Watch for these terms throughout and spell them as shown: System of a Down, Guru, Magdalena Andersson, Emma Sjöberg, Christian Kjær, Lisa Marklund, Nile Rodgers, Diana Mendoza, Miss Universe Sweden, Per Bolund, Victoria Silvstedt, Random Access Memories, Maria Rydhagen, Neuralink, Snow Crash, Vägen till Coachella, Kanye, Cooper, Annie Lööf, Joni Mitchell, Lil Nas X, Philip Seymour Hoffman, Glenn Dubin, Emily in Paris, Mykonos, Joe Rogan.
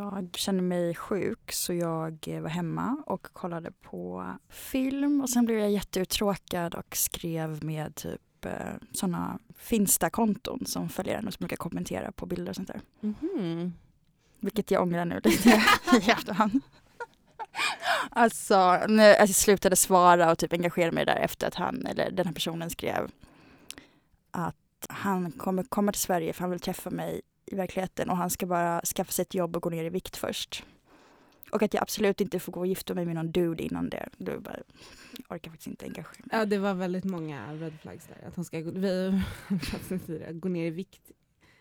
Jag kände mig sjuk så jag var hemma och kollade på film. Och sen blev jag jätteuttråkad och skrev med typ sådana Finsta-konton som följer en och som brukar kommentera på bilder och sånt där. Mm-hmm. Vilket jag ångrar nu lite i efterhand. Alltså, jag slutade svara och typ engagera mig där efter att han, eller den här personen skrev att han kommer komma till Sverige för han vill träffa mig i verkligheten och han ska bara skaffa sig ett jobb och gå ner i vikt först. Och att jag absolut inte får gå och gifta mig med någon dude innan det. Då bara, jag orkar faktiskt inte engagera mig. Ja, det var väldigt många red flags där. Att han ska gå ner i vikt.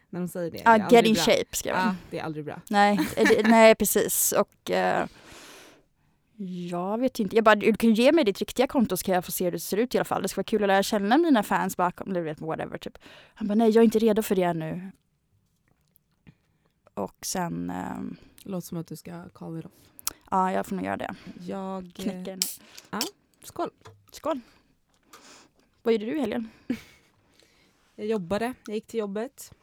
När de säger det. Ja, get in shape ska jag. Ja, det är aldrig bra. Nej, precis. Och jag vet inte. Jag bara, du kan ge mig ditt riktiga konto så kan jag få se hur det ser ut i alla fall. Det ska vara kul att lära känna mina fans bakom. Eller whatever typ. Han bara, nej jag är inte redo för det nu. Och sen... låter som att du ska call it off. Ja, jag får nog göra det. Jag knäcker nu. Ja, skål. Skål. Vad gjorde du i helgen? Jag jobbade. Jag gick till jobbet.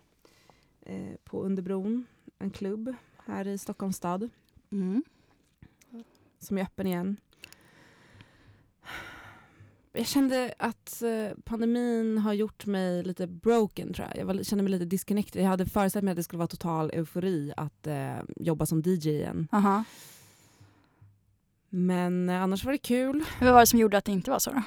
På Underbron, en klubb här i Stockholms stad. Mm. Som är öppen igen. Jag kände att pandemin har gjort mig lite broken, tror jag. Jag kände mig lite disconnected. Jag hade förutsett mig att det skulle vara total eufori att jobba som DJ igen. Uh-huh. Men annars var det kul. Vad var det som gjorde att det inte var så då?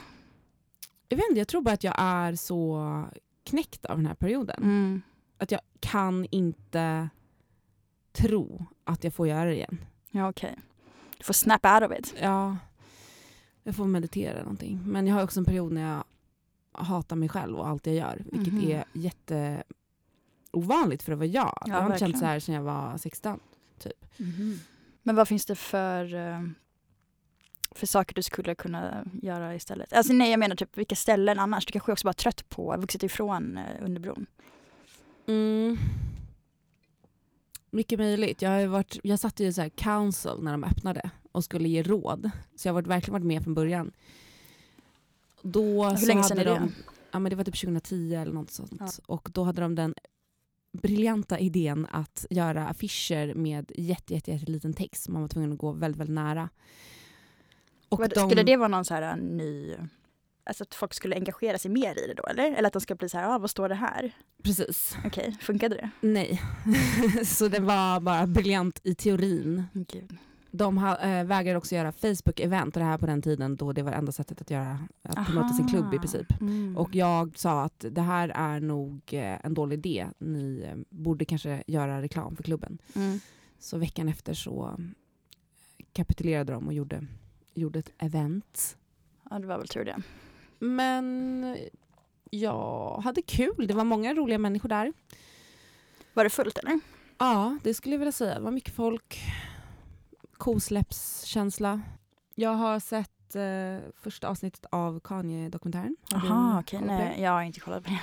Jag vet inte, jag tror bara att jag är så knäckt av den här perioden. Mm. Att jag kan inte tro att jag får göra det igen. Ja, okej. Okay. Du får snap out of it. Ja, jag får meditera eller någonting. Men jag har också en period när jag hatar mig själv och allt jag gör. Vilket är jätteovanligt för att vara jag. Ja, jag har inte känt så här sedan jag var 16, typ. Mm-hmm. Men vad finns det för saker du skulle kunna göra istället? Alltså nej, jag menar typ vilka ställen annars? Du kanske också bara trött på, vuxit ifrån Underbron. Mm. Mycket möjligt. Jag satt ju så här council när de öppnade och skulle ge råd. Så jag har verkligen varit med från början. Då hur länge sedan är det? Ja, men det var typ 2010 eller något sånt. Ja. Och då hade de den briljanta idén att göra affischer med jätteliten text. Man var tvungen att gå väldigt, väldigt nära. Och skulle det vara någon så här ny... Alltså att folk skulle engagera sig mer i det då, eller? Eller att de ska bli så här, vad står det här? Precis. Okej, funkade det? Nej. Så det var bara briljant i teorin. Gud. De vägrade också göra Facebook-event och det här på den tiden då det var det enda sättet att göra, att promota sin klubb i princip. Mm. Och jag sa att det här är nog en dålig idé. Ni borde kanske göra reklam för klubben. Mm. Så veckan efter så kapitulerade de och gjorde ett event. Ja, det var väl tur det. Men jag hade kul. Det var många roliga människor där. Var det fullt eller? Ja, det skulle jag vilja säga. Det var mycket folk. Kosläppskänsla. Jag har sett första avsnittet av Kanye-dokumentären. Jaha, okej. Nej, jag har inte kollat på den.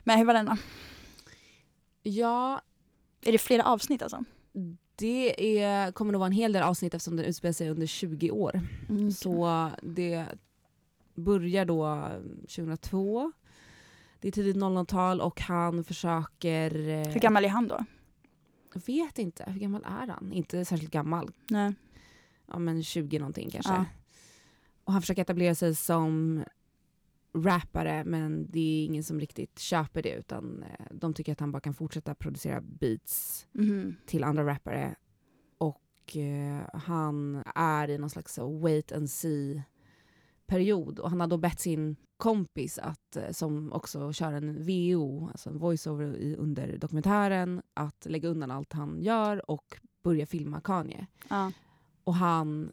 Men hur var den då? Ja. Är det flera avsnitt alltså? Det kommer nog vara en hel del avsnitt eftersom den utspelar sig under 20 år. Mm. Så det... börjar då 2002. Det är tidigt 00-tal och han försöker... Hur gammal är han då? Jag vet inte. Hur gammal är han? Inte särskilt gammal. Nej. Ja, men 20 någonting kanske. Ja. Och han försöker etablera sig som rappare, men det är ingen som riktigt köper det utan de tycker att han bara kan fortsätta producera beats till andra rappare. Och han är i någon slags wait and see period och han hade då bett sin kompis att, som också kör en VO, alltså en voiceover under dokumentären, att lägga undan allt han gör och börja filma Kanye. Ja. Och han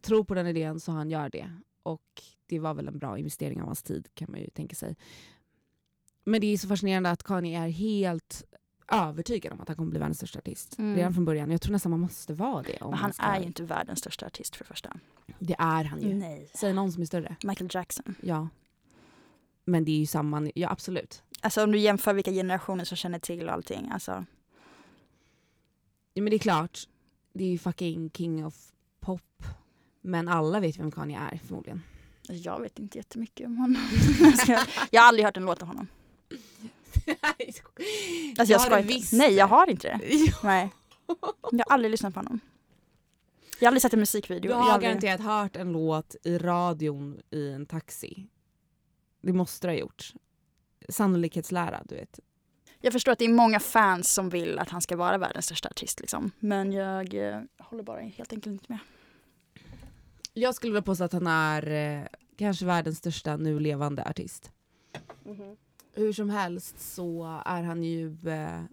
tror på den idén så han gör det och det var väl en bra investering av hans tid kan man ju tänka sig. Men det är så fascinerande att Kanye är helt övertygad om att han kommer bli världens största artist. Redan från början. Jag tror nästan man måste vara det. Men han är ju inte världens största artist för första. Det är han ju. Nej. Säg någon som är större. Michael Jackson. Ja. Men det är ju samma... Ja, absolut. Alltså om du jämför vilka generationer som känner till och allting. Alltså. Ja, men det är klart. Det är ju fucking king of pop. Men alla vet vem Kanye är förmodligen. Jag vet inte jättemycket om honom. Jag har aldrig hört en låt av honom. Nej, alltså jag har inte. Nej, jag har inte det. Nej. Jag har aldrig lyssnat på honom. Jag har aldrig sett en musikvideo. Du har garanterat hört en låt i radion i en taxi. Det måste ha gjort. Sannolikhetslära, du vet. Jag förstår att det är många fans som vill att han ska vara världens största artist. Liksom. Men jag håller bara helt enkelt inte med. Jag skulle vilja påstå att han är kanske världens största nu levande artist. Mm-hmm. Hur som helst så är han ju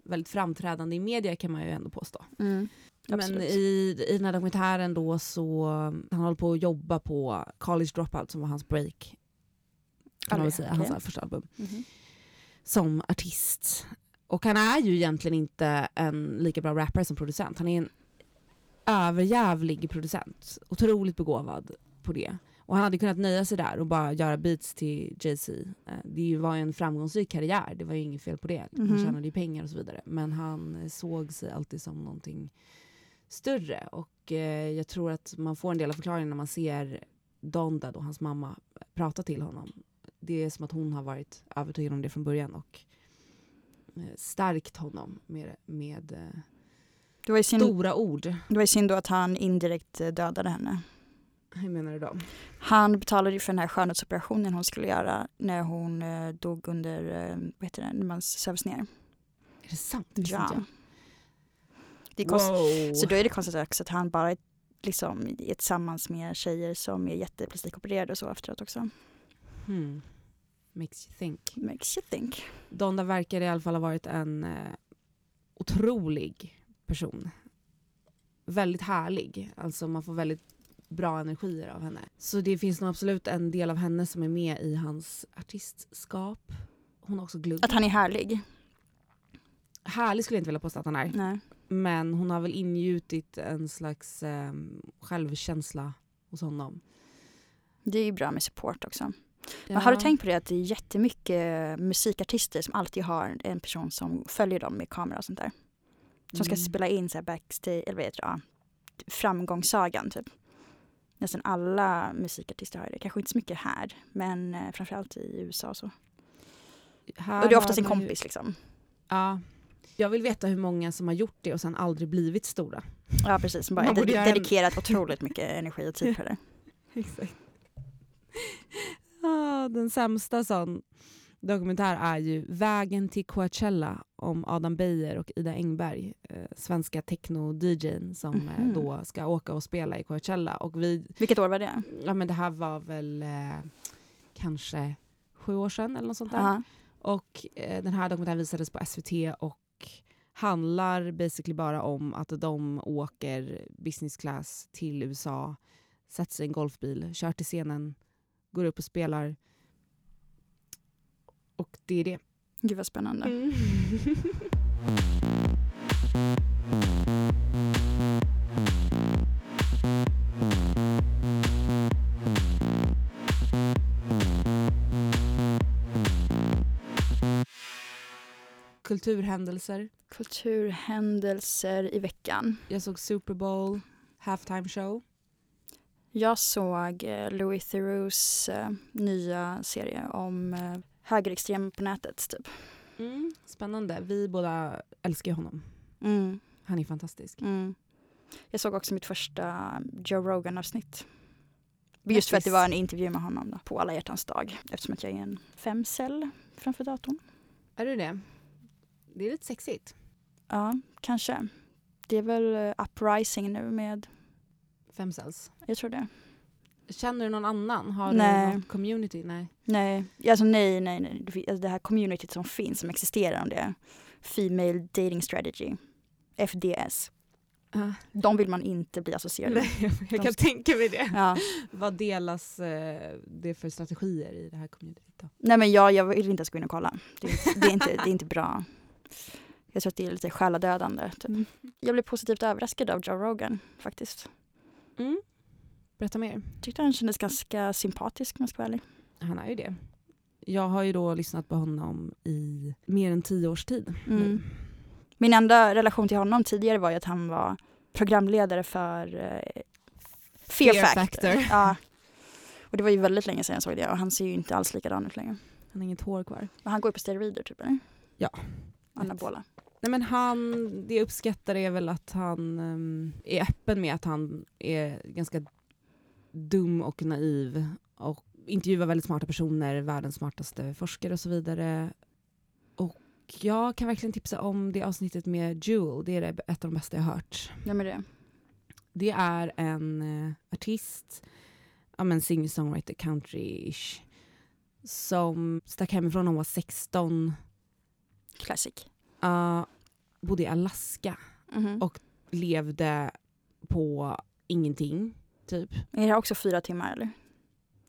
väldigt framträdande i media, kan man ju ändå påstå. Mm. Men i den här dokumentären då så han håller på att jobba på College Dropout som var hans break. Kan man väl säga, okay. Hans första album. Mm-hmm. Som artist. Och han är ju egentligen inte en lika bra rappare som producent. Han är en överjävlig producent. Otroligt begåvad på det. Och han hade kunnat nöja sig där och bara göra beats till Jay-Z. Det var ju en framgångsrik karriär. Det var ju inget fel på det. Han tjänade ju pengar och så vidare. Men han såg sig alltid som någonting större. Och jag tror att man får en del av förklaringen när man ser Donda och hans mamma prata till honom. Det är som att hon har varit övertygad om det från början och stärkt honom med stora ord. Det var ju synd då att han indirekt dödade henne. Hur menar du då? Han betalade ju för den här skönhetsoperationen hon skulle göra när hon dog under, vad heter det, när man sövs ner. Är det sant? Ja. Det är wow. Så då är det konstigt också att han bara liksom, är tillsammans med tjejer som är jätteplastik-opererade och så efteråt också. Hmm. Makes you think. Donda verkar i alla fall ha varit en otrolig person. Väldigt härlig. Alltså man får väldigt bra energier av henne. Så det finns nog absolut en del av henne som är med i hans artistskap. Hon har också glömt. Att han är härlig. Härlig skulle jag inte vilja påstå att han är. Nej. Men hon har väl ingjutit en slags självkänsla hos honom. Det är ju bra med support också. Ja. Men har du tänkt på det att det är jättemycket musikartister som alltid har en person som följer dem med kamera och sånt där. Som ska spela in så här backstage, eller vad heter det, framgångssagan typ. Nästan alla musikartister har det. Kanske inte så mycket här, men framförallt i USA och så. Här och det är oftast en kompis liksom. Ja, jag vill veta hur många som har gjort det och sen aldrig blivit stora. Ja, precis. Som bara dedikerat otroligt mycket energi och tid för det. Exakt. Den sämsta sån dokumentär är ju Vägen till Coachella om Adam Beyer och Ida Engberg, svenska techno-DJn som då ska åka och spela i Coachella. Och vilket år var det? Ja, men det här var väl kanske 7 år sedan eller något sånt där. Uh-huh. Och den här dokumentären visades på SVT och handlar basically bara om att de åker business class till USA, sätter sig i en golfbil, kör till scenen, går upp och spelar. Och det är det. Gud vad spännande. Mm. Kulturhändelser. Kulturhändelser i veckan. Jag såg Super Bowl, halftime show. Jag såg Louis Theroux nya serie om högerextrem på nätet typ. Mm, spännande. Vi båda älskar honom. Mm. Han är fantastisk. Mm. Jag såg också mitt första Joe Rogan-avsnitt. Just för att det var en intervju med honom då, på alla hjärtans dag. Eftersom att jag är en 5-cell framför datorn. Är du det? Det är lite sexigt. Ja, kanske. Det är väl uprising nu med 5 cells. Jag tror det. Känner du någon annan? Har du någon community? Nej. Alltså, nej. Det här communityt som finns, som existerar om det. Female Dating Strategy. FDS. De vill man inte bli associerad med. Jag kan tänka mig det. Ja. Vad delas det för strategier i det här communityt då? Nej, men jag vill inte ens gå in och kolla. Det är inte bra. Jag tror att det är lite själadödande. Typ. Mm. Jag blev positivt överraskad av Joe Rogan faktiskt. Mm. Berätta mer. Tyckte han kändes ganska sympatisk, om jag ska vara ärlig. Han är ju det. Jag har ju då lyssnat på honom i mer än 10 års tid. Mm. Min enda relation till honom tidigare var ju att han var programledare för Fear Factor. Ja. Och det var ju väldigt länge sedan jag såg det. Och han ser ju inte alls likadan ut längre. Han har inget hår kvar. Men han går ju på steroider typ, eller? Ja. Anabola. Nej, men han, det jag uppskattar är väl att han är öppen med att han är ganska dum och naiv och intervjuar väldigt smarta personer, världens smartaste forskare och så vidare. Och jag kan verkligen tipsa om det avsnittet med Jewel. Det är ett av de bästa jag har hört. Ja, men det. Det är en artist, ja, men singer-songwriter, country-ish, som stack hemifrån när hon var 16. Classic. Bodde i Alaska och levde på ingenting, typ. Är det också 4 timmar, eller?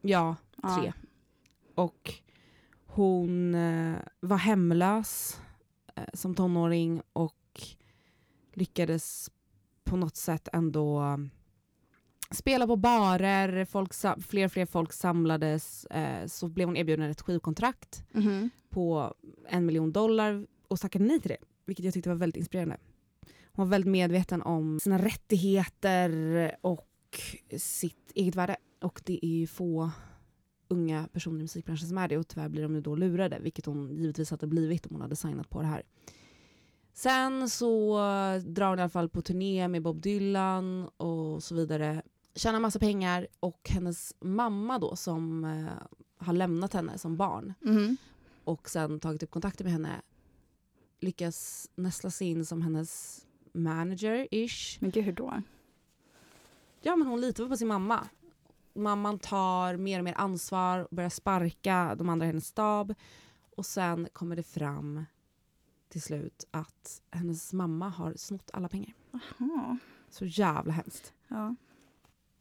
Ja, 3. Och hon var hemlös som tonåring och lyckades på något sätt ändå spela på barer. Fler folk samlades. Så blev hon erbjuden ett skivkontrakt på $1 miljon och tackade nej till det, vilket jag tyckte var väldigt inspirerande. Hon var väldigt medveten om sina rättigheter och sitt eget värde. Och det är ju få unga personer i musikbranschen som är det, och tyvärr blir de ju då lurade, vilket hon givetvis hade blivit om hon hade signat på det här. Sen så drar hon i alla fall på turné med Bob Dylan och så vidare. Tjänar massa pengar, och hennes mamma då, som har lämnat henne som barn och sen tagit upp kontakter med henne, lyckas näsla sig in som hennes manager-ish. Men gud, hur då? Ja, men hon litar på sin mamma. Mamman tar mer och mer ansvar och börjar sparka de andra i hennes stab. Och sen kommer det fram till slut att hennes mamma har snott alla pengar. Aha. Så jävla hemskt. Ja.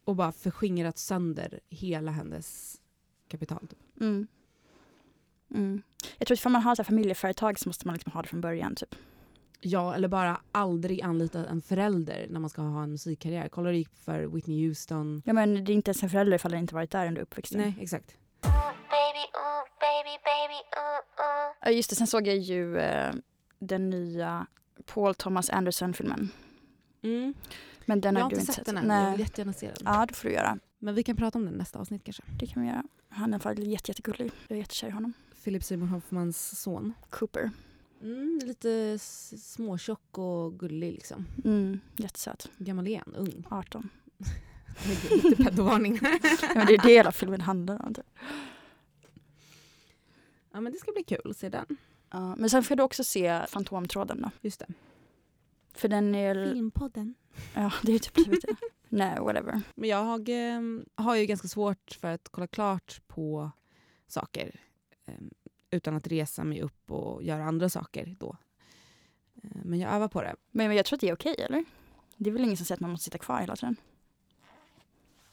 Och bara förskingrat sönder hela hennes kapital. Typ. Mm. Mm. Jag tror att om man har så här familjeföretag så måste man liksom ha det från början, typ. Ja, eller bara aldrig anlita en förälder när man ska ha en musikkarriär. Kolla hur det gick för Whitney Houston. Ja, men det är inte ens en förälder ifall det inte varit där under uppväxten. Nej, exakt. Ooh, baby, ooh, baby, baby, ooh, ooh. Just det, sen såg jag ju den nya Paul Thomas Anderson-filmen. Mm. Men den har du inte sett. Den än. Jag vill jättegärna se den. Ja, det får du göra. Men vi kan prata om den nästa avsnitt kanske. Det kan vi göra. Han är i alla fall jättegullig. Jag är jättekär i honom. Philip Seymour Hoffmans son. Cooper. Mm, lite småtjock och gullig liksom. Mm, jättesöt. Gammal igen, ung. 18. Lite pedovarning. Ja, men det är det hela filmen handlar om. Ja, men det ska bli kul att se den. Ja, men sen får du också se Fantomtråden då. Just det. För den är... Filmpodden. Ja, det är typ blivit det. Nej, whatever. Men jag har ju ganska svårt för att kolla klart på saker utan att resa mig upp och göra andra saker då. Men jag övar på det. Men jag tror att det är okej, eller? Det är väl ingen som säger att man måste sitta kvar hela tiden?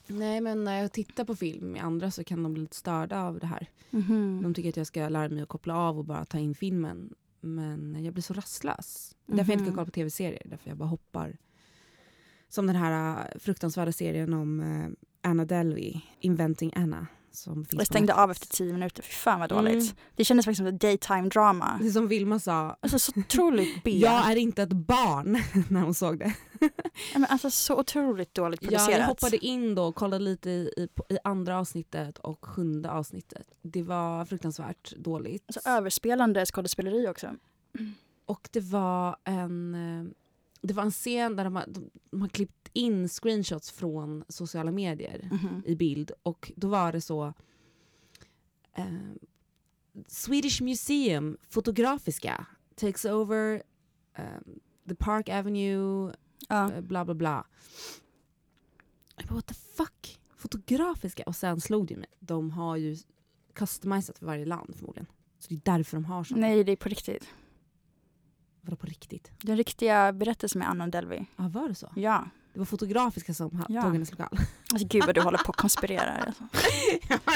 Nej, men när jag tittar på film med andra så kan de bli lite störda av det här. Mm-hmm. De tycker att jag ska lära mig att koppla av och bara ta in filmen. Men jag blir så rastlös. Därför jag inte kan kolla på tv-serier. Därför jag bara hoppar. Som den här fruktansvärda serien om Anna Delvey, Inventing Anna. Som jag stängde av efter 10 minuter. Fy fan vad dåligt. Det kändes faktiskt som ett daytime drama. Det som Vilma sa. Alltså så otroligt ben. Jag är inte ett barn när hon såg det. Men alltså så otroligt dåligt producerat. Ja, jag hoppade in då och kollade lite i andra avsnittet och 7:e avsnittet. Det var fruktansvärt dåligt. Alltså överspelande skådespeleri också. Och det var en scen där de har klippt in screenshots från sociala medier i bild, och då var det så Swedish Museum fotografiska takes over the Park Avenue bla bla bla. Bara, what the fuck? Fotografiska? Och sen slog det mig. De har ju customiserat för varje land förmodligen. Så det är därför de har sånt. Nej, det är på riktigt. Vadå på riktigt? Den riktiga berättelsen med Anna Delvey. Ja, var det så? Ja. Det var fotografiska som tog hennes lokal. Alltså gud vad du håller på att konspirera. Alltså.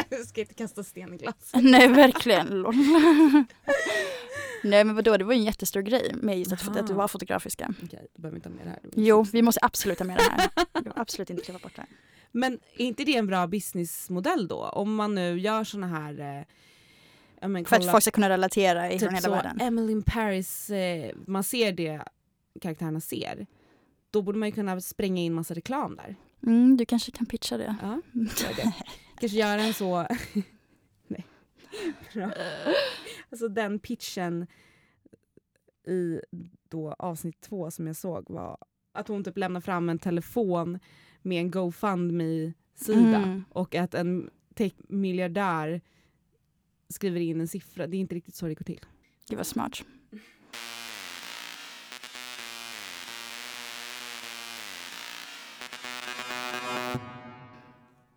Jag ska inte kasta sten i glass. Nej, verkligen. Nej, men vadå? Det var ju en jättestor grej med just att du var fotografiska. Okej, då behöver vi inte ha med det här. Jo, vi måste absolut ha med det här. Du har absolut inte klippa bort det här. Men är inte det en bra businessmodell då? Om man nu gör såna här... för att folk ska kunna relatera i typ hela världen. Emily in Paris, man ser det karaktärerna ser. Då borde man ju kunna spränga in massa reklam där. Mm, du kanske kan pitcha det. Ja, det. Kanske göra en så... Nej. Bra. Alltså den pitchen i då avsnitt 2 som jag såg var att hon typ lämnar fram en telefon med en GoFundMe-sida och att en tech-miljardär skriver in en siffra. Det är inte riktigt så det går till. Det var smart.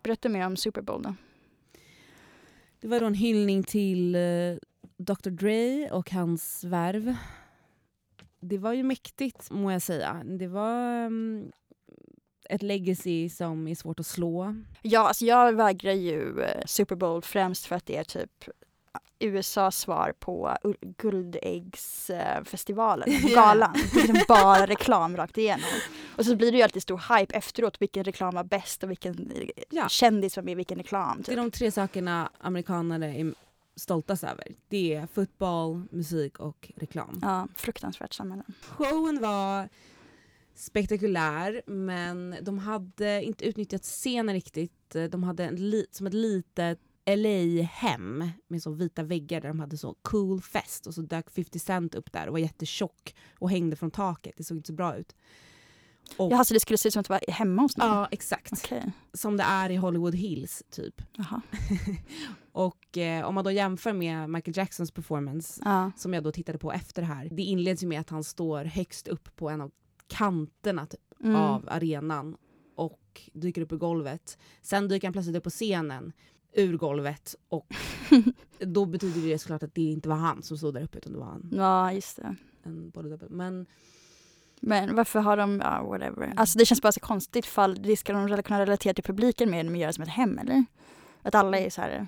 Berätta mer om Super Bowl då. Det var då en hyllning till Dr. Dre och hans värv. Det var ju mäktigt, må jag säga. Det var ett legacy som är svårt att slå. Ja, alltså jag vägrar ju Super Bowl främst för att det är typ USAs svar på guldäggsfestivalen, galan. Det är bara reklam rakt igenom. Och så blir det ju alltid stor hype efteråt, vilken reklam var bäst och vilken kändis var med i vilken reklam. Typ. Det är de 3 sakerna amerikanare är stoltast över. Det är fotboll, musik och reklam. Ja, fruktansvärt samhälle. Showen var spektakulär, men de hade inte utnyttjat scenen riktigt. De hade som ett litet LA-hem med så vita väggar där de hade så cool fest, och så dök 50 Cent upp där och var jättetjock och hängde från taket. Det såg inte så bra ut. Och, ja, så det skulle se ut som att det var hemma hos någon? Ja, exakt. Okay. Som det är i Hollywood Hills, typ. Jaha. Och om man då jämför med Michael Jacksons performance, som jag då tittade på efter det här. Det inleds ju med att han står högst upp på en av kanterna typ, av arenan och dyker upp i golvet. Sen dyker han plötsligt upp på scenen ur golvet, och då betyder det såklart att det inte var han som stod där uppe, utan det var han. Ja, just det. Men varför har de, whatever. Alltså det känns bara så konstigt, fall det ska de kunna relatera till publiken mer än att göra som ett hem, eller? Att alla är så här.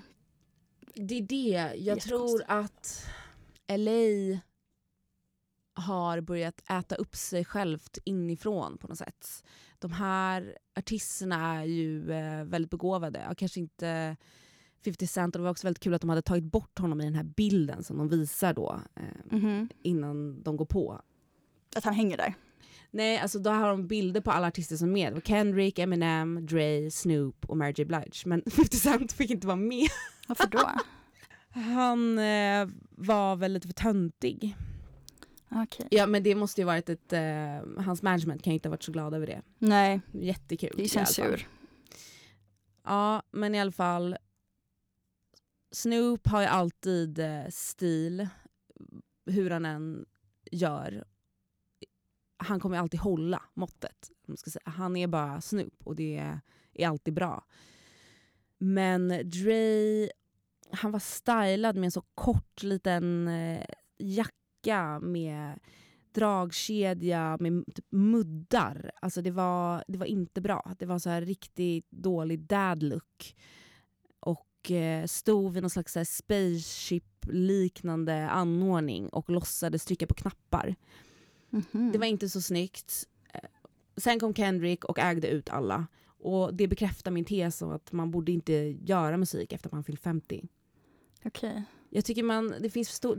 Det är det. Jag tror att LA har börjat äta upp sig självt inifrån på något sätt. De här artisterna är ju väldigt begåvade. Ja, kanske inte 50 Cent. Och det var också väldigt kul att de hade tagit bort honom i den här bilden som de visar då innan de går på. Att han hänger där? Nej, alltså då har de bilder på alla artister som är med. Det var Kendrick, Eminem, Dre, Snoop och Mary J. Blige. Men 50 Cent fick inte vara med. Varför då? Han var väl lite för töntig. Okay. Ja, men det måste ju varit ett... hans management kan ju inte ha varit så glad över det. Nej. Jättekul. Det är censur. Ja, men i alla fall... Snoop har ju alltid stil. Hur han än gör. Han kommer ju alltid hålla måttet. Ska säga. Han är bara Snoop och det är alltid bra. Men Dre... Han var stylad med en så kort liten jacka med dragkedja med typ muddar. Alltså det var inte bra. Det var så här riktigt dålig dad look. Och stod vid någon slags så här spaceship liknande anordning och låtsades trycka på knappar. Det var inte så snyggt. Sen kom Kendrick och ägde ut alla. Och det bekräftar min tes om att man borde inte göra musik efter att man fyllt 50. Okej. Okay. Jag tycker det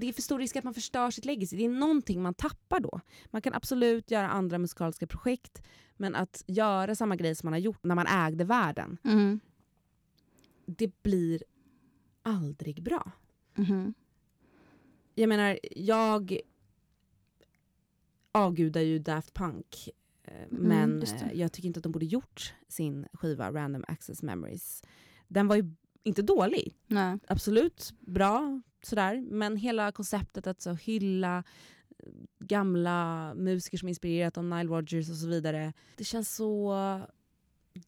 är för stor risk att man förstör sitt legacy. Det är någonting man tappar då. Man kan absolut göra andra musikaliska projekt, men att göra samma grej som man har gjort när man ägde världen, det blir aldrig bra. Jag menar, jag avgudar ju Daft Punk, men jag tycker inte att de borde gjort sin skiva Random Access Memories. Den var ju inte dålig. Nej. Absolut bra sådär, men hela konceptet att så hylla gamla musiker som inspirerat om Nile Rodgers och så vidare. Det känns så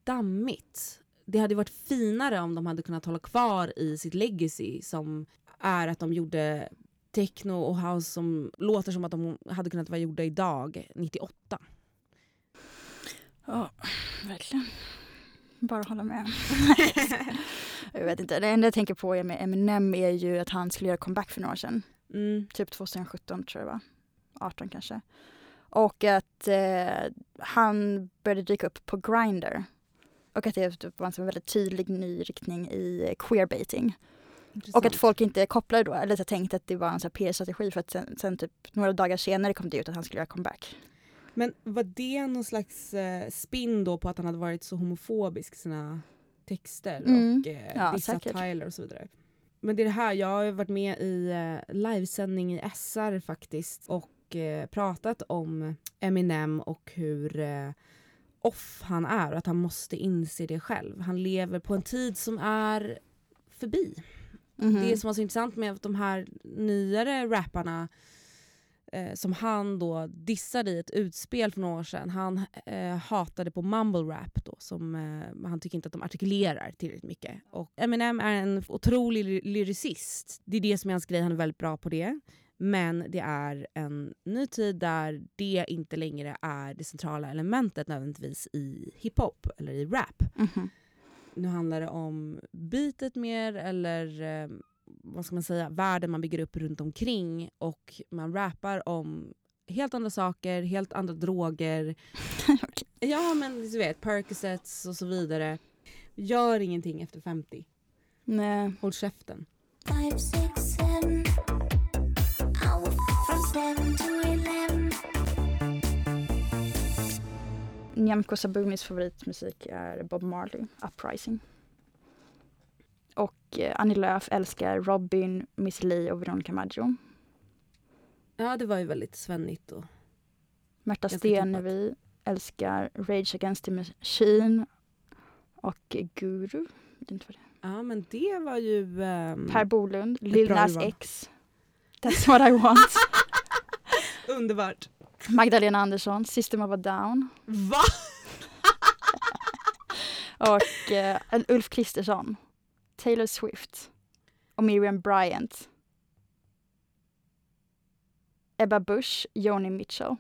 dammigt. Det hade varit finare om de hade kunnat hålla kvar i sitt legacy, som är att de gjorde techno och house som låter som att de hade kunnat vara gjorda idag 98. Ja, verkligen. Bara hålla med. Jag vet inte. Det enda jag tänker på med Eminem är ju att han skulle göra comeback för några år sedan. Typ 2017 tror jag det var. 18 kanske. Och att han började dyka upp på Grindr. Och att det var en väldigt tydlig ny riktning i queerbaiting. Och att folk inte kopplade då. Eller så tänkte att det var en sån här PR-strategi, för att sen typ några dagar senare kom det ut att han skulle göra comeback. Men var det någon slags spin då på att han hade varit så homofobisk i sina texter och dissat Tyler och så vidare? Men det är det här, jag har varit med i livesändning i SR faktiskt, och och pratat om Eminem och hur off han är, att han måste inse det själv. Han lever på en tid som är förbi. Mm-hmm. Det som var så intressant med de här nyare rapparna som han då dissade i ett utspel för några år sedan. Han hatade på mumble rap då, som han tycker inte att de artikulerar tillräckligt mycket. Och Eminem är en otrolig lyricist. Det är det som är hans grej, han är väldigt bra på det. Men det är en ny tid där det inte längre är det centrala elementet nödvändigtvis i hiphop eller i rap. Mm-hmm. Nu handlar det om beatet mer, eller vad ska man säga, världen man bygger upp runt omkring, och man rappar om helt andra saker, helt andra droger. Okay. Ja, men du vet, Percocets och så vidare. Gör ingenting efter 50. Nej. Håll käften. 5, 6, 7 From 7 to 11. Nyamko Sabunis favoritmusik är Bob Marley, Uprising. Och Annie Lööf älskar Robin, Miss Li och Veronica Maggio. Ja, det var ju väldigt svennigt. Och Märta Stenevi älskar Rage Against the Machine och Guru. Inte vad det. Ja, men det var ju... Per Bolund, Lil Nas X. That's what I want. Underbart. Magdalena Andersson, System of a Down. Va? Och Ulf Kristersson, Taylor Swift och Miriam Bryant. Ebba Busch, Joni Mitchell,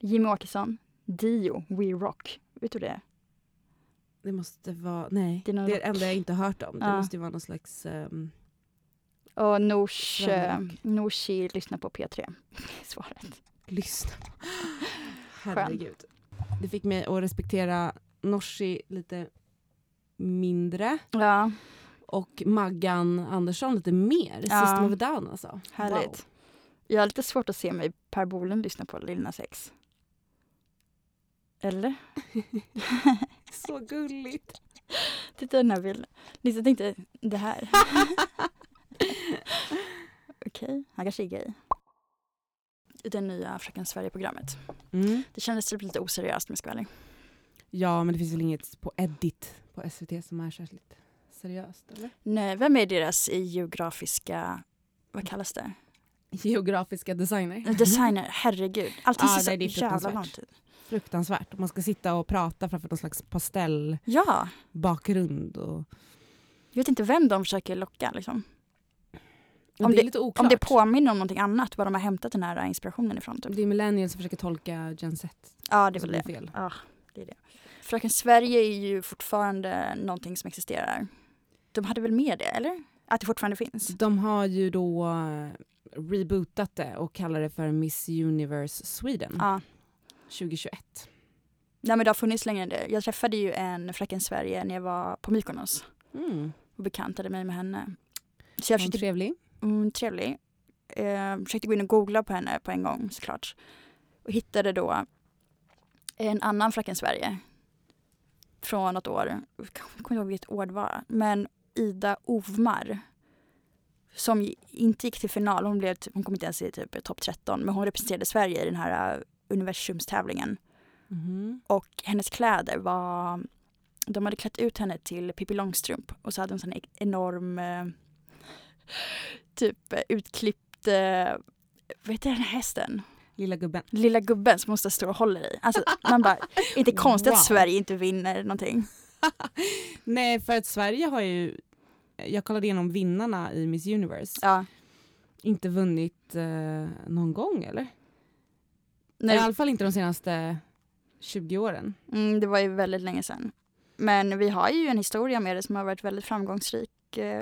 Jimmy Åkesson, Dio, We Rock. Vet du det? Det måste vara... Nej, det är det enda jag inte hört om. Det måste ju vara någon slags... Och Norsi lyssnar på P3. Svaret. Lyssna på. Herregud. Det fick mig att respektera Norsi lite mindre. Ja. Och Maggan Andersson lite mer. Ja. System of a Down alltså. Härligt. Wow. Jag har lite svårt att se mig Per Bolund lyssna på Lil Nas X. Eller? Så gulligt. Titta den här bilden. Lisa tänkte, det här. Okej, han kanske är gay. I det nya Fröken Sverige-programmet. Mm. Det kändes typ lite oseriöst, med skvälling. Ja, men det finns väl inget på Edit på SVT som är särskilt seriöst, eller? Nej, vem är deras geografiska, vad kallas det? Geografiska designer. Designer, herregud. Allting ser så jävla långt ut. Fruktansvärt. Och man ska sitta och prata framför någon slags pastellbakgrund. Och... Jag vet inte vem de försöker locka, liksom. Om det är lite oklart. Om det påminner om någonting annat, vad de har hämtat den här inspirationen ifrån. Typ. Det är millennials som försöker tolka Gen Z. Ja, det är väl det. Fel. Ja, det är det. Fröken Sverige är ju fortfarande någonting som existerar. De hade väl med det, eller? Att det fortfarande finns. De har ju då rebootat det och kallar det för Miss Universe Sweden. Ja. 2021. Nej, men det har funnits längre än det. Jag träffade ju en Fröken Sverige när jag var på Mykonos. Mm. Och bekantade mig med henne. Så jag försökte... Trevlig. Trevlig. Försökte gå in och googla på henne på en gång, såklart. Och hittade då en annan Fröken Sverige från något år. Jag kommer inte ihåg vilket år det var. Men Ida Ovmar, som inte gick till final. Hon kom inte ens i typ topp 13. Men hon representerade Sverige i den här universumstävlingen. Mm. Och hennes kläder var... De hade klätt ut henne till Pippi Långstrump. Och så hade hon en enorm... typ utklippt, vet du den här hästen? Lilla gubben som måste stå och hålla i. Alltså man bara, inte konstigt att Sverige inte vinner någonting. Nej, för att Sverige har ju, jag kollade igenom vinnarna i Miss Universe. Ja. Inte vunnit någon gång, eller? Nej. I alla fall inte de senaste 20 åren. Det var ju väldigt länge sedan. Men vi har ju en historia med det som har varit väldigt framgångsrik.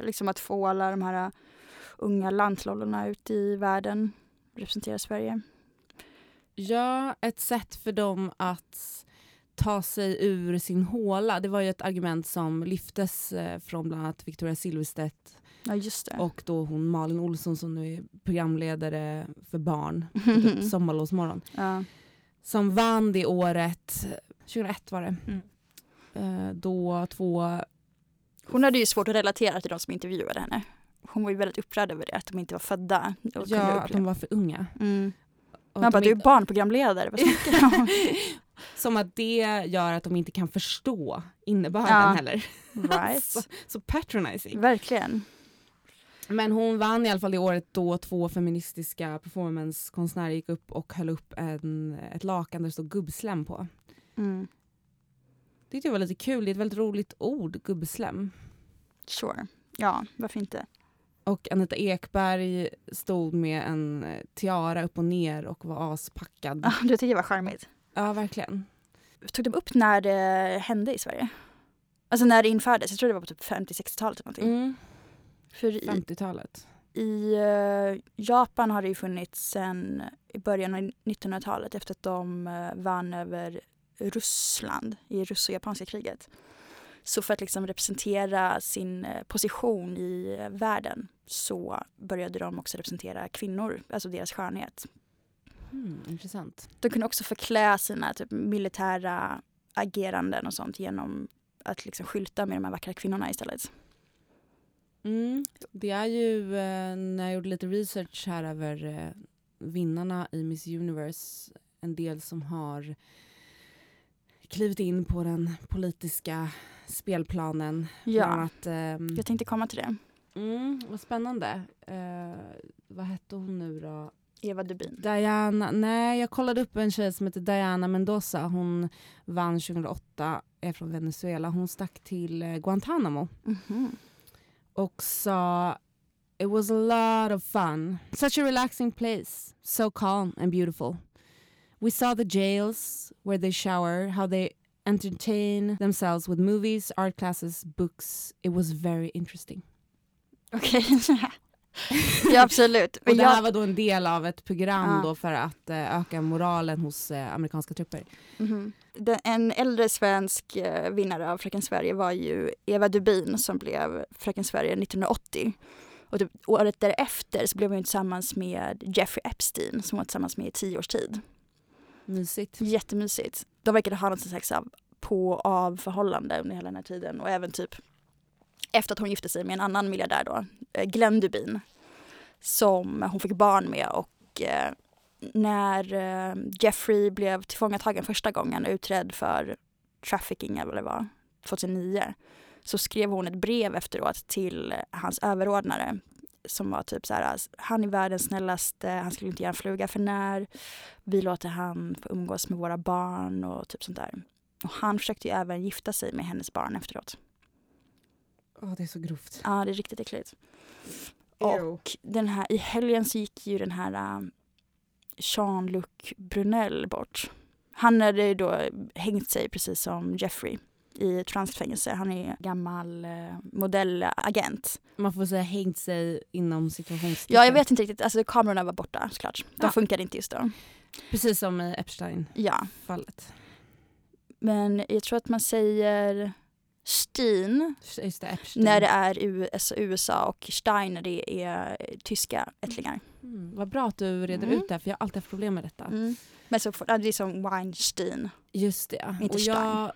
Liksom att få alla de här unga landslollarna ut i världen representera Sverige. Ja, ett sätt för dem att ta sig ur sin håla. Det var ju ett argument som lyftes från bland annat Victoria Silvstedt. Ja, just det. Och då hon Malin Olsson som nu är programledare för barn. Sommarlovsmorgon. Ja. Som vann det året. 2001 var det. Mm. Då två... Hon hade ju svårt att relatera till de som intervjuade henne. Hon var ju väldigt upprörd över det, att de inte var födda. Och ja, att de var för unga. Mm. Man bara, du är barnprogramledare. Som att det gör att de inte kan förstå innebörden heller. Right. så patronizing. Verkligen. Men hon vann i alla fall det året då två feministiska performancekonstnärer gick upp och höll upp ett lakan där det stod gubbslem på. Mm. Det tyckte jag var lite kul. Det är ett väldigt roligt ord, gubbslem. Sure. Ja, varför inte? Och Anita Ekberg stod med en tiara upp och ner och var aspackad. Ja, det tyckte jag var charmigt. Ja, verkligen. Tog de upp när det hände i Sverige? Alltså när det infördes. Jag tror det var på typ 50-60-talet eller någonting. Mm. För 50-talet. I Japan har det ju funnits sedan i början av 1900-talet efter att de vann över Ryssland i rysso-japanska kriget. Så för att liksom representera sin position i världen så började de också representera kvinnor, alltså deras skönhet. Mm, intressant. De kunde också förklä sina typ, militära ageranden och sånt genom att liksom skylta med de här vackra kvinnorna istället. Mm. Det är ju, när jag gjorde lite research här över vinnarna i Miss Universe, en del som har klivit in på den politiska spelplanen. Ja, att, jag tänkte komma till det. Mm, vad spännande. Vad hette hon nu då? Eva Dubin. Diana, nej, jag kollade upp en tjej som heter Diana Mendoza. Hon vann 2008, är från Venezuela. Hon stack till Guantanamo. Mm-hmm. Och sa, it was a lot of fun. Such a relaxing place. So calm and beautiful. We saw the jails where they shower, how they entertain themselves with movies, art classes, books. It was very interesting. Okej. Okay. Ja, absolut. Och det här var då en del av ett program då för att öka moralen hos amerikanska trupper. Mm-hmm. En äldre svensk vinnare av Fröken Sverige var ju Eva Dubin som blev Fröken Sverige 1980. Och typ, året därefter så blev hon tillsammans med Jeffrey Epstein som var tillsammans med i 10 års tid. Mysigt. Jättemysigt. De verkade ha något slags på och av förhållande under hela den här tiden. Och även typ efter att hon gifte sig med en annan miljardär då, Glenn Dubin, som hon fick barn med. Och när Jeffrey blev tillfångatagen första gången och utredd för trafficking eller vad, 2009, så skrev hon ett brev efteråt till hans överordnare som var typ så här: han är världens snällaste, han skulle inte göra en fluga för när, vi låter han få umgås med våra barn och typ sånt där. Och han försökte ju även gifta sig med hennes barn efteråt. Det är så grovt. Ja, det är riktigt äckligt. Och den här, i helgen så gick ju den här Jean-Luc Brunel bort. Han hade ju då hängt sig precis som Jeffrey i transfängelse. Han är gammal modellagent. Man får säga hängt sig inom situationstecken. Ja, jag vet inte riktigt. Alltså kamerorna var borta såklart. De funkade inte just då. Precis som i Epstein-fallet. Ja. Men jag tror att man säger Stein när det är USA och Stein när det är tyska ättlingar. Mm. Vad bra att du reder ut det här, för jag har alltid haft problem med detta. Mm. Men så, det är som Weinstein. Just det. Inte och Stein.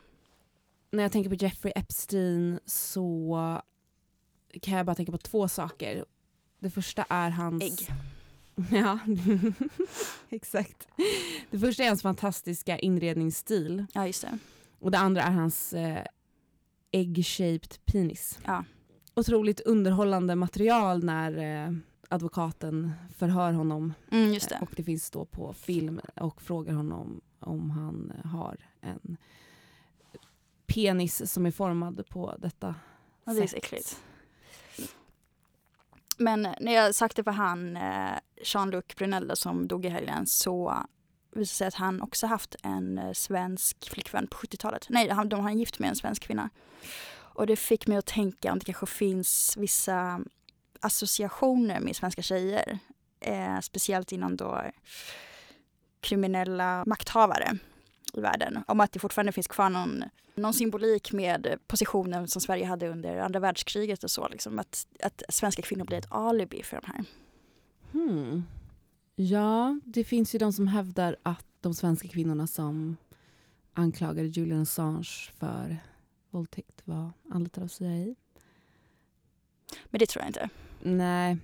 När jag tänker på Jeffrey Epstein så kan jag bara tänka på två saker. Det första är hans... Ägg. Ja, exakt. Det första är hans fantastiska inredningsstil. Ja, just det. Och det andra är hans... egg-shaped penis. Ja. Otroligt underhållande material när advokaten förhör honom. Mm, just det. Och det finns då på film och frågar honom om han har en penis som är formad på detta sätt. Det är så äckligt. Men när jag sökte på han Jean-Luc Brunel som dog i helgen så visar sig att han också haft en svensk flickvän på 70-talet. Nej, de har gift med en svensk kvinna. Och det fick mig att tänka om det kanske finns vissa associationer med svenska tjejer. Speciellt inom då kriminella makthavare i världen. Om att det fortfarande finns kvar någon symbolik med positionen som Sverige hade under andra världskriget och så. Liksom, att svenska kvinnor blir ett alibi för de här. Hmm. Ja, det finns ju de som hävdar att de svenska kvinnorna som anklagade Julian Assange för våldtäkt var anlitade av CIA. Men det tror jag inte. Nej,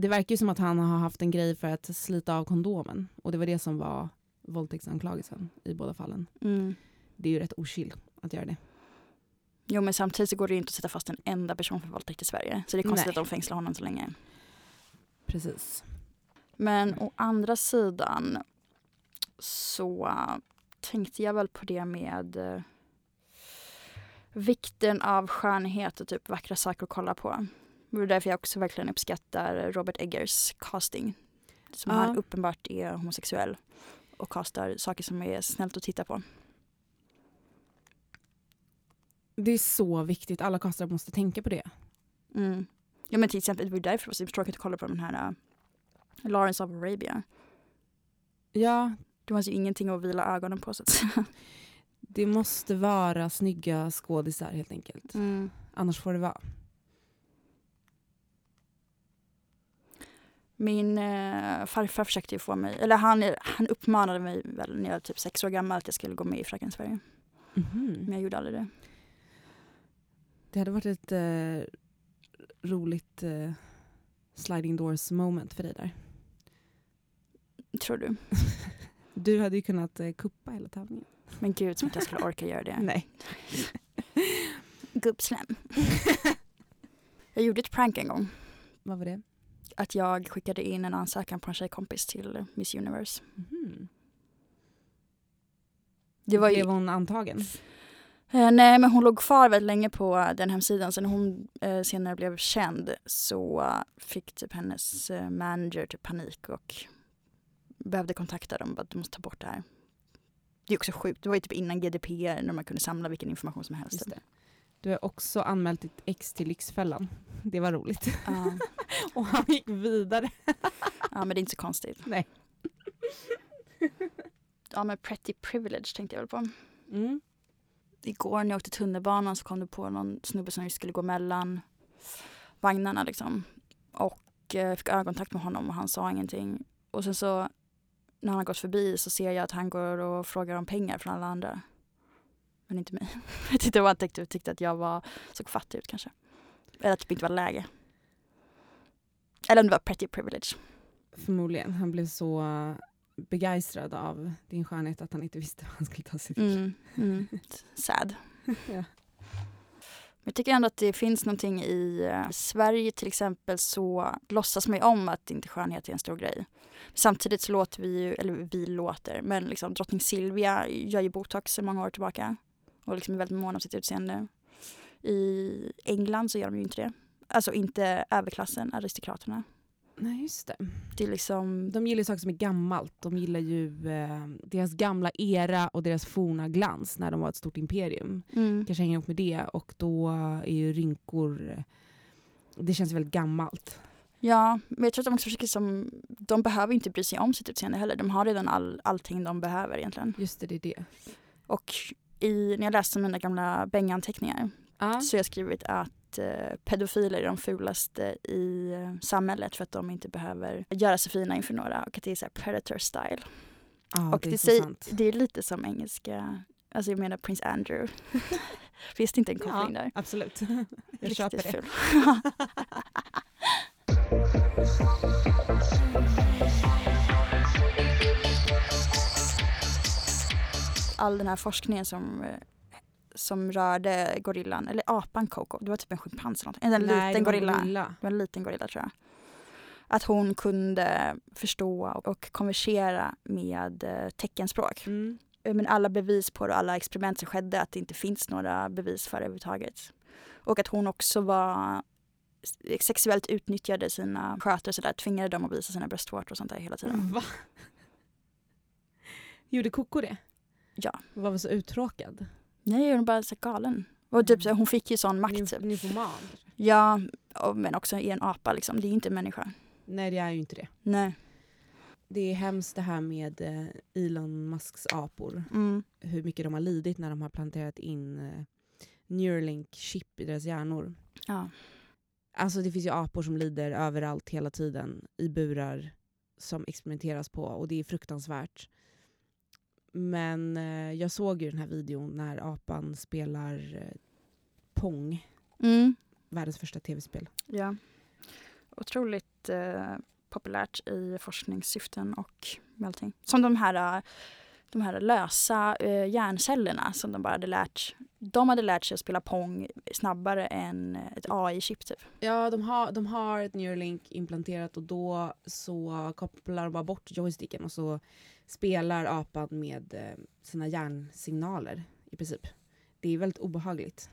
det verkar ju som att han har haft en grej för att slita av kondomen. Och det var det som var våldtäktsanklagelsen i båda fallen. Mm. Det är ju rätt oskill att göra det. Jo, men samtidigt så går det ju inte att sätta fast en enda person för våldtäkt i Sverige. Så det är konstigt att de fängslar honom så länge. Precis. Men å andra sidan så tänkte jag väl på det med vikten av skönhet och typ vackra saker att kolla på. Det är därför jag också verkligen uppskattar Robert Eggers casting. Som han uppenbart är homosexuell och castar saker som är snällt att titta på. Det är så viktigt. Alla castar måste tänka på det. Mm. Ja, men till exempel, det var därför det var tråkigt att kolla på den här Lawrence of Arabia. Ja. Det var ju ingenting att vila ögonen på. Så att det måste vara snygga skådisar helt enkelt. Mm. Annars får det vara. Min farfar försökte ju få mig, eller han uppmanade mig väl när jag var typ 6 år gammal att jag skulle gå med i Fröken Sverige. Mm-hmm. Men jag gjorde aldrig det. Det hade varit ett roligt sliding doors moment för dig där. Tror du? Du hade ju kunnat kuppa hela tävlingen. Men gud, som att jag skulle orka göra det. Nej. Gubbslam. Jag gjorde ett prank en gång. Vad var det? Att jag skickade in en ansökan på en tjejkompis till Miss Universe. Mm. Det var ju... Blev hon antagen? Nej, men hon låg kvar väldigt länge på den hemsidan. Sen hon senare blev känd så fick typ hennes manager typ panik och behövde kontakta dem. Bara, du måste ta bort det här. Det är också sjukt. Det var ju typ innan GDPR när man kunde samla vilken information som helst. Just det. Du har också anmält ditt ex till Lyxfällan. Det var roligt. Och han gick vidare. Ja, men det är inte så konstigt. Nej. Ja, men pretty privilege tänkte jag väl på. Mm. Igår när jag åkte tunnelbanan så kom det på någon snubbe som skulle gå mellan vagnarna liksom. Och fick ögonkontakt med honom och han sa ingenting. Och sen så när han har gått förbi så ser jag att han går och frågar om pengar från alla andra. Men inte mig. Jag tyckte att han tyckte att jag såg fattig ut kanske. Eller att det inte var läge. Eller om det var pretty privilege. Förmodligen. Han blev så begeistrad av din skönhet att han inte visste vad han skulle ta sig till. Sad. Ja. Jag tycker ändå att det finns någonting i Sverige till exempel så låtsas man om att inte skönhet är en stor grej. Samtidigt så låter vi ju, eller vi låter, men liksom drottning Silvia gör ju botox så många år tillbaka. Och liksom är väldigt mån om sitt utseende. I England så gör de ju inte det. Alltså inte överklassen, aristokraterna. Nej, just det. Det är liksom... De gillar ju saker som är gammalt. De gillar ju deras gamla era och deras forna glans när de var ett stort imperium. Mm. Kanske hänger ihop med det. Och då är ju rynkor... Det känns väldigt gammalt. Ja, men jag tror att de också försöker som... De behöver inte bry sig om sitt utseende heller. De har redan allting de behöver egentligen. Just det, det är det. Och när jag läste mina gamla Benga-anteckningar så har jag skrivit att pedofiler är de fulaste i samhället för att de inte behöver göra sig fina inför några och att det är så här predator style. Och det är lite som engelska, alltså jag menar Prince Andrew. Finns det inte en koppling där? Absolut. Jag köper det. All den här forskningen som rörde gorillan, eller apan Coco. Det var typ en schimpans eller något. Det var en liten gorilla tror jag. Att hon kunde förstå och konversera med teckenspråk. Mm. Men alla bevis på det, alla experiment som skedde, att det inte finns några bevis för det överhuvudtaget. Och att hon också var sexuellt utnyttjade sina skötare och sådär, tvingade dem att visa sina bröstvårtor och sånt där hela tiden. Va? Gjorde Coco det? Ja. Hon var väl så uttråkad? Nej, hon bara så galen. Och typ, hon fick ju sån makt. Nyfoman. Ja, men också är en apa. Liksom. Det är ju inte en människa. Nej, det är ju inte det. Nej. Det är hemskt det här med Elon Musks apor. Mm. Hur mycket de har lidit när de har planterat in Neuralink-chip i deras hjärnor. Ja. Alltså det finns ju apor som lider överallt hela tiden. I burar som experimenteras på. Och det är fruktansvärt. Men jag såg ju den här videon när apan spelar Pong. Världens första tv-spel. Ja. Otroligt väldigt populärt i forskningssyften och allting. Som de här lösa hjärncellerna som de bara hade lärt. De hade lärt sig att spela pong snabbare än ett AI-chip typ. Ja, de har ett Neuralink implanterat och då så kopplar de bara bort joysticken och så spelar apan med sina hjärnsignaler i princip. Det är väldigt obehagligt.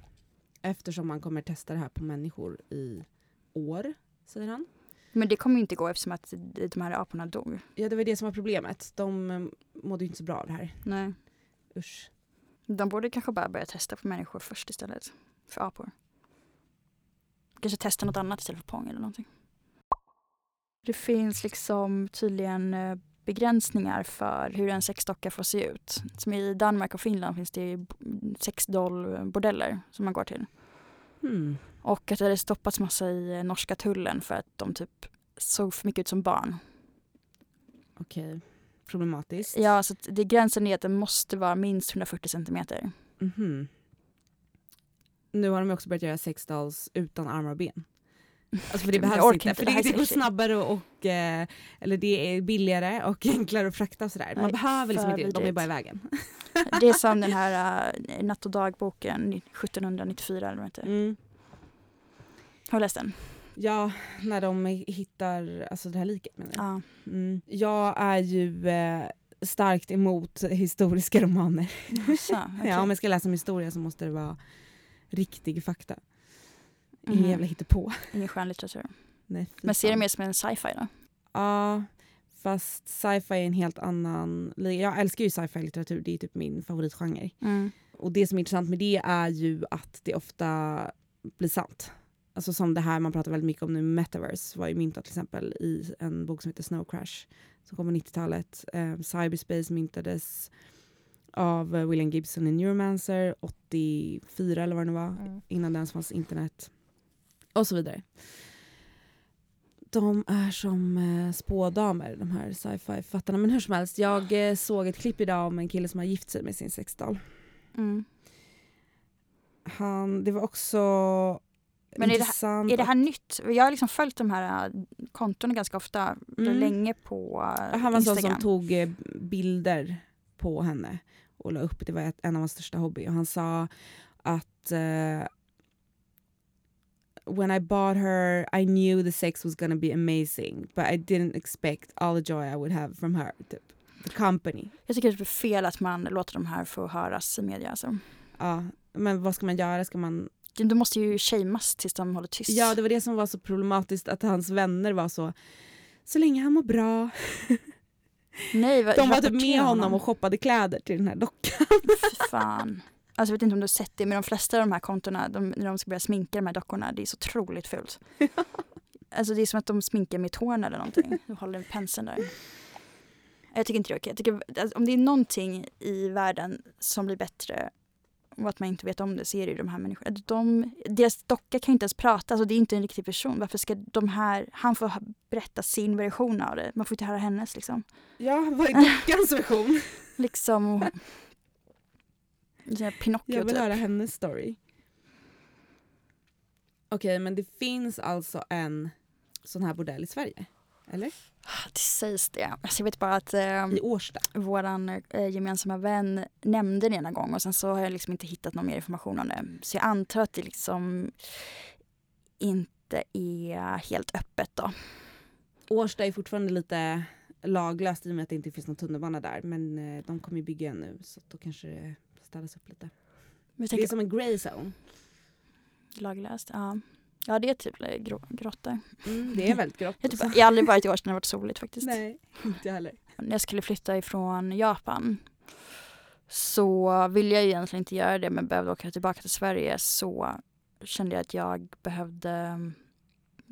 Eftersom man kommer testa det här på människor i år, säger han. Men det kommer ju inte gå eftersom att de här aporna dog. Ja, det var det som var problemet. De mådde ju inte så bra av det här. Nej. Usch. De borde kanske bara börja testa på människor först istället för apor. Kanske testa något annat istället för pong eller någonting. Det finns liksom tydligen begränsningar för hur en sexdocka får se ut. Som i Danmark och Finland finns det sexdollbordeller som man går till. Mm. Och att det hade stoppats massa i norska tullen för att de typ såg för mycket ut som barn. Okej. Problematiskt. Ja, så det gränsen är att det måste vara minst 140 centimeter. Mm-hmm. Nu har de också börjat göra sexdolls utan armar och ben. Alltså för det behövs inte. För det går snabbare och eller det är billigare och enklare att frakta och sådär. Man behöver liksom inte det. De är bara i vägen. Det är som den här Natt- och dagboken 1794 eller vad heter. Mm. Har du läst den? Ja, när de hittar alltså det här liket menar jag. Ja. Mm. Jag är ju starkt emot historiska romaner. Jaså, okay. Ja, om jag ska läsa om historia så måste det vara riktig fakta. Ingen jävla hittepå. Ingen skönlitteratur. Nej, men ser det mer som en sci-fi då? Ja, fast sci-fi är en helt annan... Jag älskar ju sci-fi-litteratur, det är typ min favoritgenre. Mm. Och det som är intressant med det är ju att det ofta blir sant. Alltså som det här man pratar väldigt mycket om nu, metaverse var ju myntat till exempel i en bok som heter Snow Crash som kom på 90-talet. Cyberspace myntades av William Gibson i Neuromancer 84 eller vad det var. Mm. Innan den fanns internet och så vidare. De är som spådamer, de här sci-fi-fattarna. Men hur som helst, jag såg ett klipp idag om en kille som har gift sig med sin sexdoll. Mm. Det var också... Men är det här nytt? Jag har liksom följt de här kontorna ganska ofta länge på Instagram. Han var så som tog bilder på henne och la upp. Det var en av hans största hobby. Och han sa att when I bought her I knew the sex was gonna be amazing but I didn't expect all the joy I would have from her. Typ. The company. Jag tycker det är fel att man låter de här få höras i media. Alltså. Ja, men vad ska man göra? Ska man... Du måste ju shameas tills de håller tyst. Ja, det var det som var så problematiskt att hans vänner var så länge han mår bra. Nej, de var typ med honom och shoppade kläder till den här dockan. Fan. Alltså jag vet inte om du har sett det, men de flesta av de här kontorna, när de ska börja sminka de här dockorna, det är så otroligt fult. Alltså det är som att de sminkar med tårna eller någonting. De håller penseln där. Jag tycker inte det är okej. Om det är någonting i världen som blir bättre och att man inte vet om det, så är det ju de här människorna. Deras docka kan ju inte ens prata. Alltså det är inte en riktig person. Varför ska han får berätta sin version av det? Man får inte höra hennes liksom. Ja, vad är dockans version? Liksom Pinocchio. Jag vill höra hennes story. Okej, men det finns alltså en sån här bordell i Sverige, eller? Det sägs det. Alltså jag vet bara att i Årsta våran gemensamma vän nämnde det ena gång och sen så har jag liksom inte hittat någon mer information om det. Så jag antar att det liksom inte är helt öppet då. Årsta är fortfarande lite laglöst i och med att det inte finns någon tunnelbana där, men de kommer ju bygga nu så då kanske det ställs upp lite. Men det är som en grey zone. Laglöst, ja. Ja, det är typ grått där. Mm, det är väldigt grått. Jag har aldrig varit i år sedan det har varit soligt faktiskt. Nej, inte heller. När jag skulle flytta ifrån Japan så ville jag egentligen inte göra det, men behövde åka tillbaka till Sverige, så kände jag att jag behövde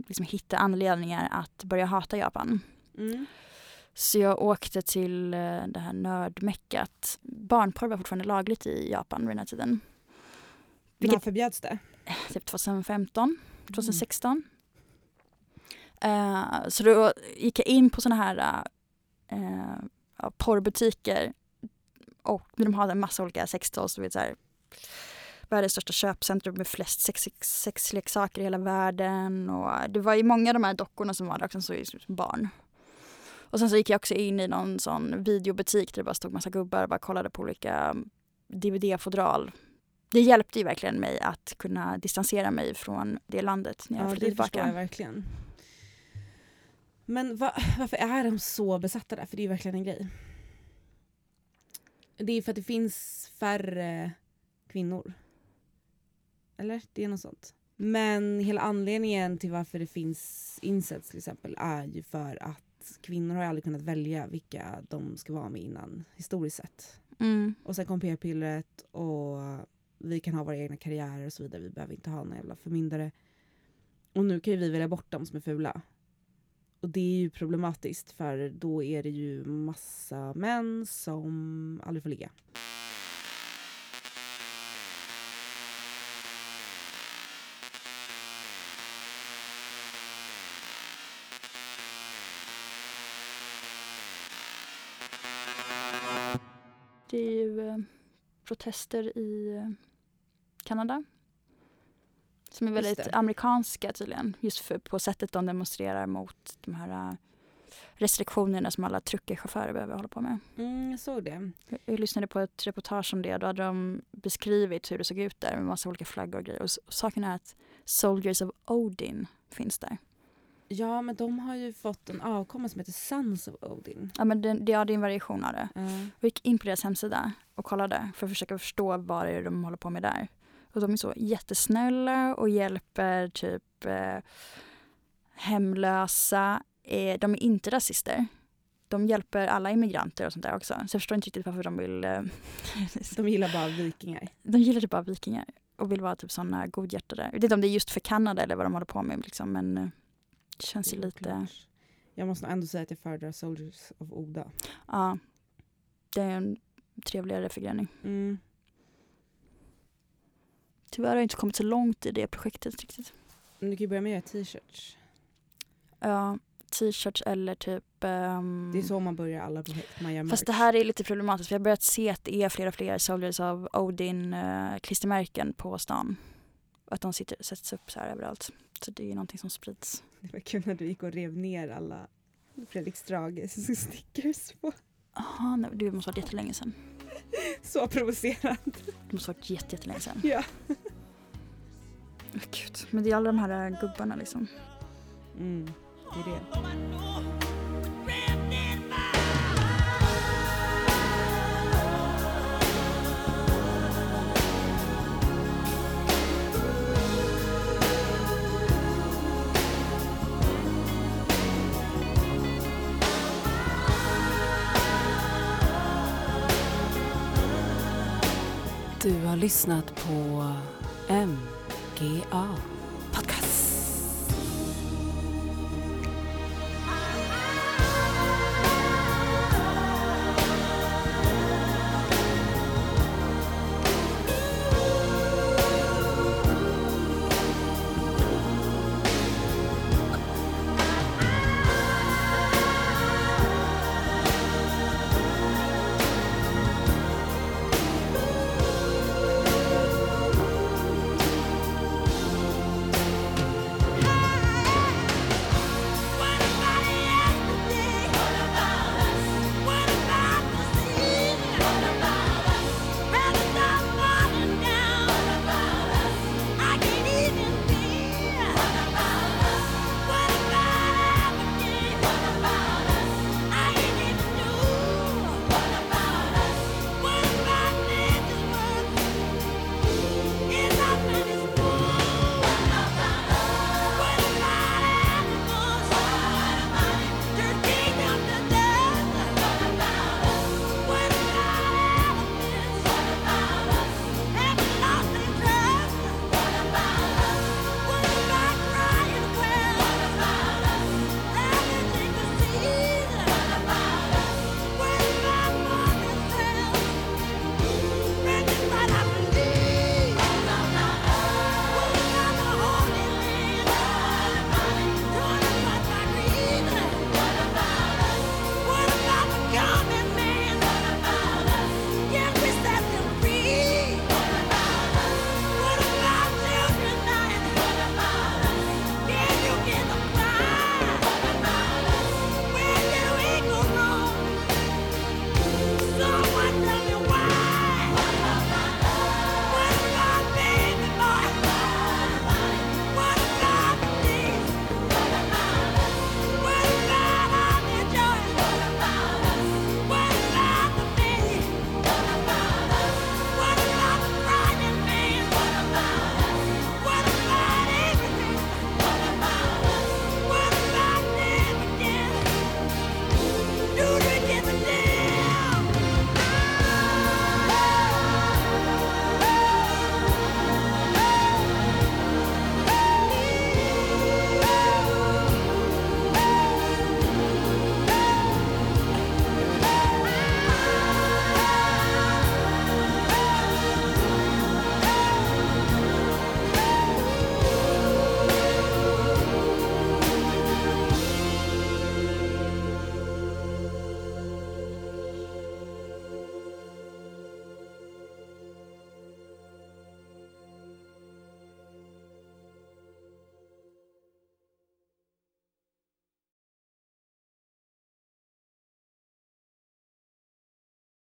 liksom hitta anledningar att börja hata Japan. Mm. Så jag åkte till det här nördmäckat. Barnporr var fortfarande lagligt i Japan vid den här tiden. Vilket, när förbjöds det? Typ 2015. 2016. Så då gick jag in på såna här porrbutiker och de hade en massa olika sexdolls, du vet så här världens största köpcentrum med flest sexleksaker i hela världen. Och det var ju många av de här dockorna som var där också, som barn. Och sen så gick jag också in i någon sån videobutik där det bara stod massa gubbar och bara kollade på olika DVD-fodral. Det hjälpte ju verkligen mig att kunna distansera mig från det landet när jag flydde tillbaka. Ja, det förstår jag verkligen. Men varför är de så besatta där? För det är ju verkligen en grej. Det är för att det finns färre kvinnor. Eller? Det är något sånt. Men hela anledningen till varför det finns incest till exempel är ju för att kvinnor har aldrig kunnat välja vilka de ska vara med innan, historiskt sett. Mm. Och sen kom p-pillret och vi kan ha våra egna karriärer och så vidare. Vi behöver inte ha någon jävla förmyndare. Och nu kan ju vi välja bort dem som är fula. Och det är ju problematiskt, för då är det ju massa män som aldrig får ligga. Det är ju protester i Kanada som är väldigt amerikanska tydligen, just för, på sättet de demonstrerar mot de här restriktionerna som alla truckerchaufförer behöver hålla på med. Mm, jag såg det. Jag lyssnade på ett reportage om det, då hade de beskrivit hur det såg ut där med massa olika flaggor och grejer. Och saken är att Soldiers of Odin finns där. Ja, men de har ju fått en avkomma som heter Sons of Odin. Ja, men det är en variation av det. Mm. Jag gick in på deras hemsida och kollade för att försöka förstå vad det är de håller på med där. Och de är så jättesnälla och hjälper typ hemlösa. De är inte rasister. De hjälper alla immigranter och sånt där också. Så jag förstår inte riktigt varför de vill... De gillar bara vikingar. De gillar typ bara vikingar. Och vill vara typ sådana godhjärtade. Jag vet inte om det är just för Kanada eller vad de håller på med. Liksom, men det känns ju lite... Jag måste nog ändå säga att jag föredrar Soldiers of Oda. Ja, det är en trevligare förgrening. Mm. Tyvärr har jag inte kommit så långt i det projektet riktigt. Men du kan ju börja med t-shirts. Ja, t-shirts eller typ... Det är så man börjar alla projekt. Man gör merch. Fast det här är lite problematiskt. För jag har börjat se att det är fler Soldiers of Odin klistermärken på stan. Och att de sätts upp så här överallt. Så det är någonting som sprids. Det var kul när du gick och rev ner alla Fredrik Strages stickers på. Aha, nej, det måste ha varit jättelänge sedan. Så provocerande. Det måste ha varit jättelänge sedan. Ja. Oh, gud. Men det är alla de här gubbarna liksom. Mm, det är det. Du har lyssnat på MGA Podcast.